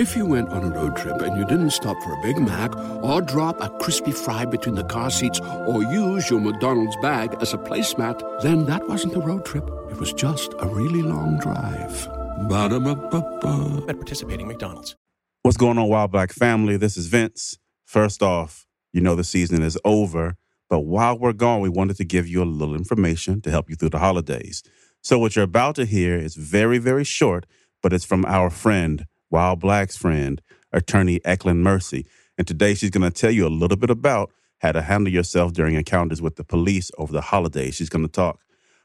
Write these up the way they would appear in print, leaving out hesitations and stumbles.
If you went on a road trip and you didn't stop for a Big Mac or drop a crispy fry between the car seats or use your McDonald's bag as a placemat, then that wasn't a road trip. It was just a really long drive. Ba-da-ba-ba-ba. At participating McDonald's. What's going on, Wild Black Family? This is Vince. First off, you know the season is over, but while we're gone, we wanted to give you a little information to help you through the holidays. So what you're about to hear is very, very short, but it's from our friend, Wild Black's friend, Attorney Mercy. And today she's going to tell you a little bit about how to handle yourself during encounters with the police over the holidays. She's going to talk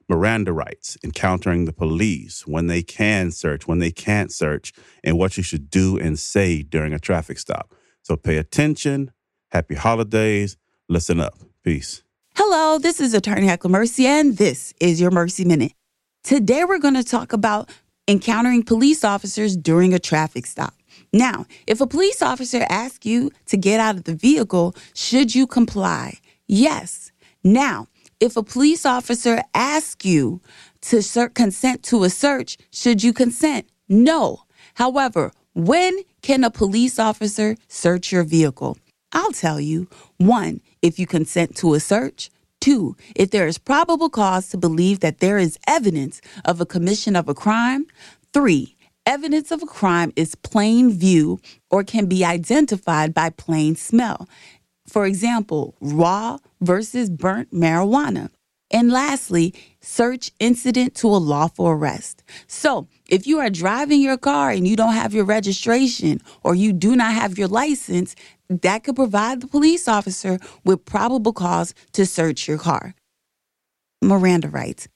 Miranda rights, encountering the police, when they can search, when they can't search, and what you should do and say during a traffic stop. So pay attention. Happy holidays. Listen up. Peace. Hello, this is Attorney Mercy, and this is your Mercy Minute. Today we're going to talk about encountering police officers during a traffic stop. Now, if a police officer asks you to get out of the vehicle, should you comply? Yes. Now, if a police officer asks you to consent to a search, should you consent? No. However, when can a police officer search your vehicle? I'll tell you. 1, if you consent to a search. 2, if there is probable cause to believe that there is evidence of a commission of a crime. 3, evidence of a crime is plain view or can be identified by plain smell. For example, raw versus burnt marijuana. And lastly, search incident to a lawful arrest. So if you are driving your car and you don't have your registration or you do not have your license, that could provide the police officer with probable cause to search your car. Miranda rights.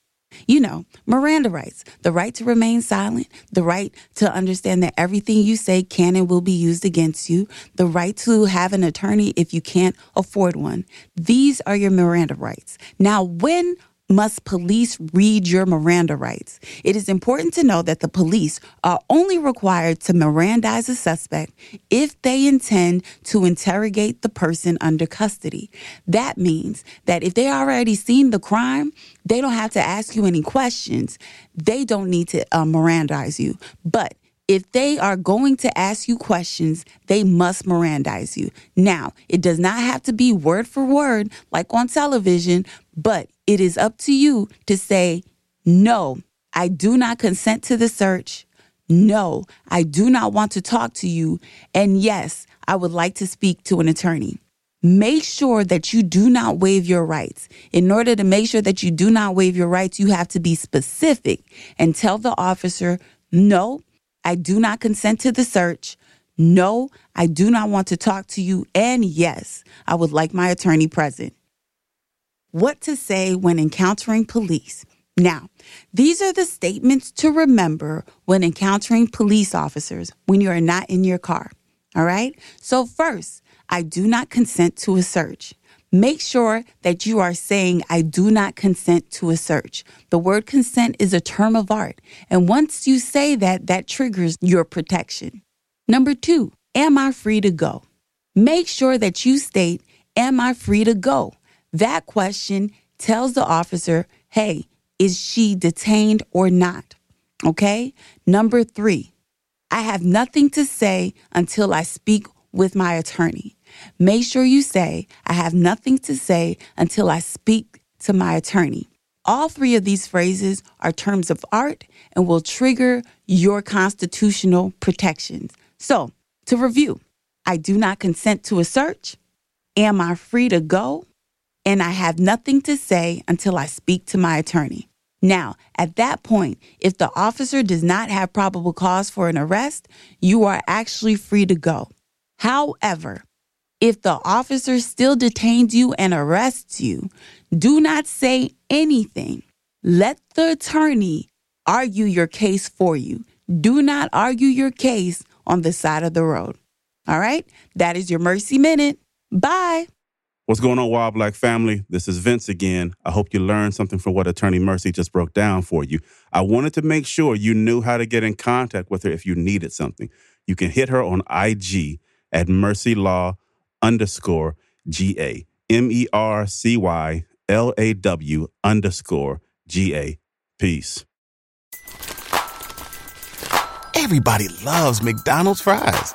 You know, Miranda rights, the right to remain silent, the right to understand that everything you say can and will be used against you, the right to have an attorney if you can't afford one. These are your Miranda rights. Now, when must police read your Miranda rights? It is important to know that the police are only required to Mirandaize a suspect if they intend to interrogate the person under custody. That means that if they already seen the crime, they don't have to ask you any questions. They don't need to Mirandaize you. But if they are going to ask you questions, they must Mirandaize you. Now, it does not have to be word for word like on television, but it is up to you to say, no, I do not consent to the search. No, I do not want to talk to you. And yes, I would like to speak to an attorney. Make sure that you do not waive your rights. In order to make sure that you do not waive your rights, you have to be specific and tell the officer, no, I do not consent to the search. No, I do not want to talk to you. And yes, I would like my attorney present. What to say when encountering police. Now, these are the statements to remember when encountering police officers when you are not in your car. All right. So first, I do not consent to a search. Make sure that you are saying, I do not consent to a search. The word consent is a term of art. And once you say that, that triggers your protection. Number 2, am I free to go? Make sure that you state, am I free to go? That question tells the officer, hey, is she detained or not? Okay. Number 3, I have nothing to say until I speak with my attorney. Make sure you say, I have nothing to say until I speak to my attorney. All 3 of these phrases are terms of art and will trigger your constitutional protections. So to review, I do not consent to a search. Am I free to go? And I have nothing to say until I speak to my attorney. Now, at that point, if the officer does not have probable cause for an arrest, you are actually free to go. However, if the officer still detains you and arrests you, do not say anything. Let the attorney argue your case for you. Do not argue your case on the side of the road. All right? That is your Mercy Minute. Bye. What's going on, Wild Black Family? This is Vince again. I hope you learned something from what Attorney Mercy just broke down for you. I wanted to make sure you knew how to get in contact with her if you needed something. You can hit her on IG at MercyLaw. _GA MercyLaw _GA. Peace. Everybody loves McDonald's fries.